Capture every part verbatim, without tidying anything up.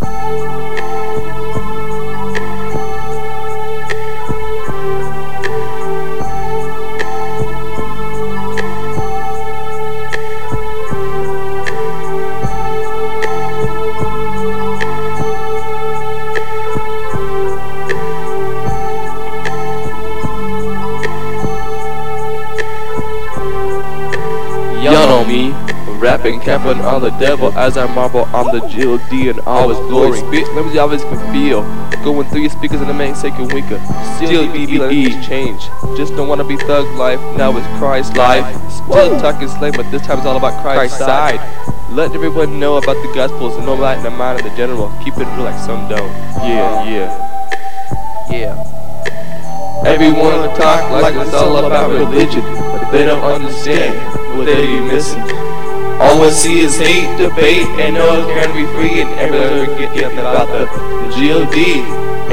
Y'all know me, rapping, capping on the devil as I marble on the G O D and all his glory. Spit memories y'all always can feel, going through your speakers and the main second weaker. Still B B B change, just don't wanna be thug life, now it's Christ life. Still talking slave, but this time it's all about Christ's side. Let everyone know about the gospels and no light in the mind of the general. Keep it real like some don't. Yeah, yeah. Yeah. Everyone talk like it's all about religion, but they don't understand what they be missing. All we see is hate, debate, and no one can be free, and everyone's forgetting about the G O D.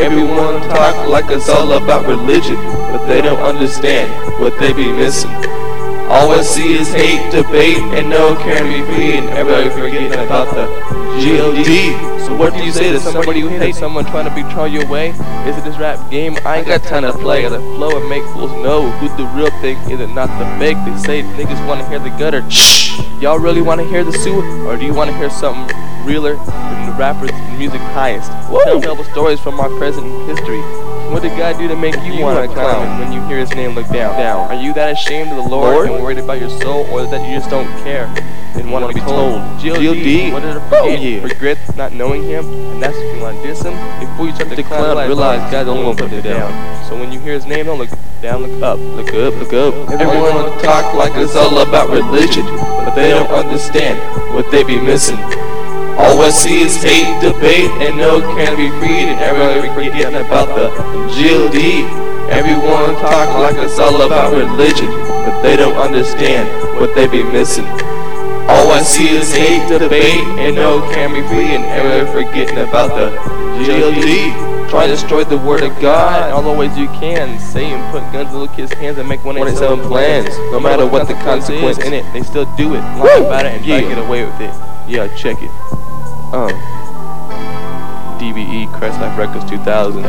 Everyone talk like it's all about religion, but they don't understand what they be missing. All we see is hate, debate, and no one can be free, and everyone's forgetting about the G O D. So what do you say to somebody you hate, someone trying to betray your way? Is it this rap game? I ain't got time to play. I gotta flow and make fools know who the real thing is and not the fake. They say niggas wanna hear the gutter. Shh! Y'all really wanna hear the sewer? Or do you wanna hear something realer than the rapper's music highest? Woo! Tell double stories from my present history. What did God do to make you, you wanna clown when you hear his name look down? down? Are you that ashamed of the Lord, Lord and worried about your soul, or that you just don't care and wanna be told? G O D, what did I regret not knowing him? And that's if you wanna diss him. Before you start to clown, realize God's the only one put it down. So when you hear his name, don't look down, look up, look up, look up. Everyone wanna talk like it's all about religion, but they don't understand what they be missing. All I see is hate, debate, and no can be freed, and everyone forgetting about the G O D. Everyone talk like it's all about religion, but they don't understand what they be missing. All I see is hate, debate, and no can be free, and everyone forgetting about the G O D. Try to destroy the word of God in all the ways you can. Satan put guns in little kids' hands and make one eighty-seven plans. No matter what the consequence in it, they still do it. Lie about it and try to get away with it. Yeah, check it. Um, D V E Crest Life Records two thousand.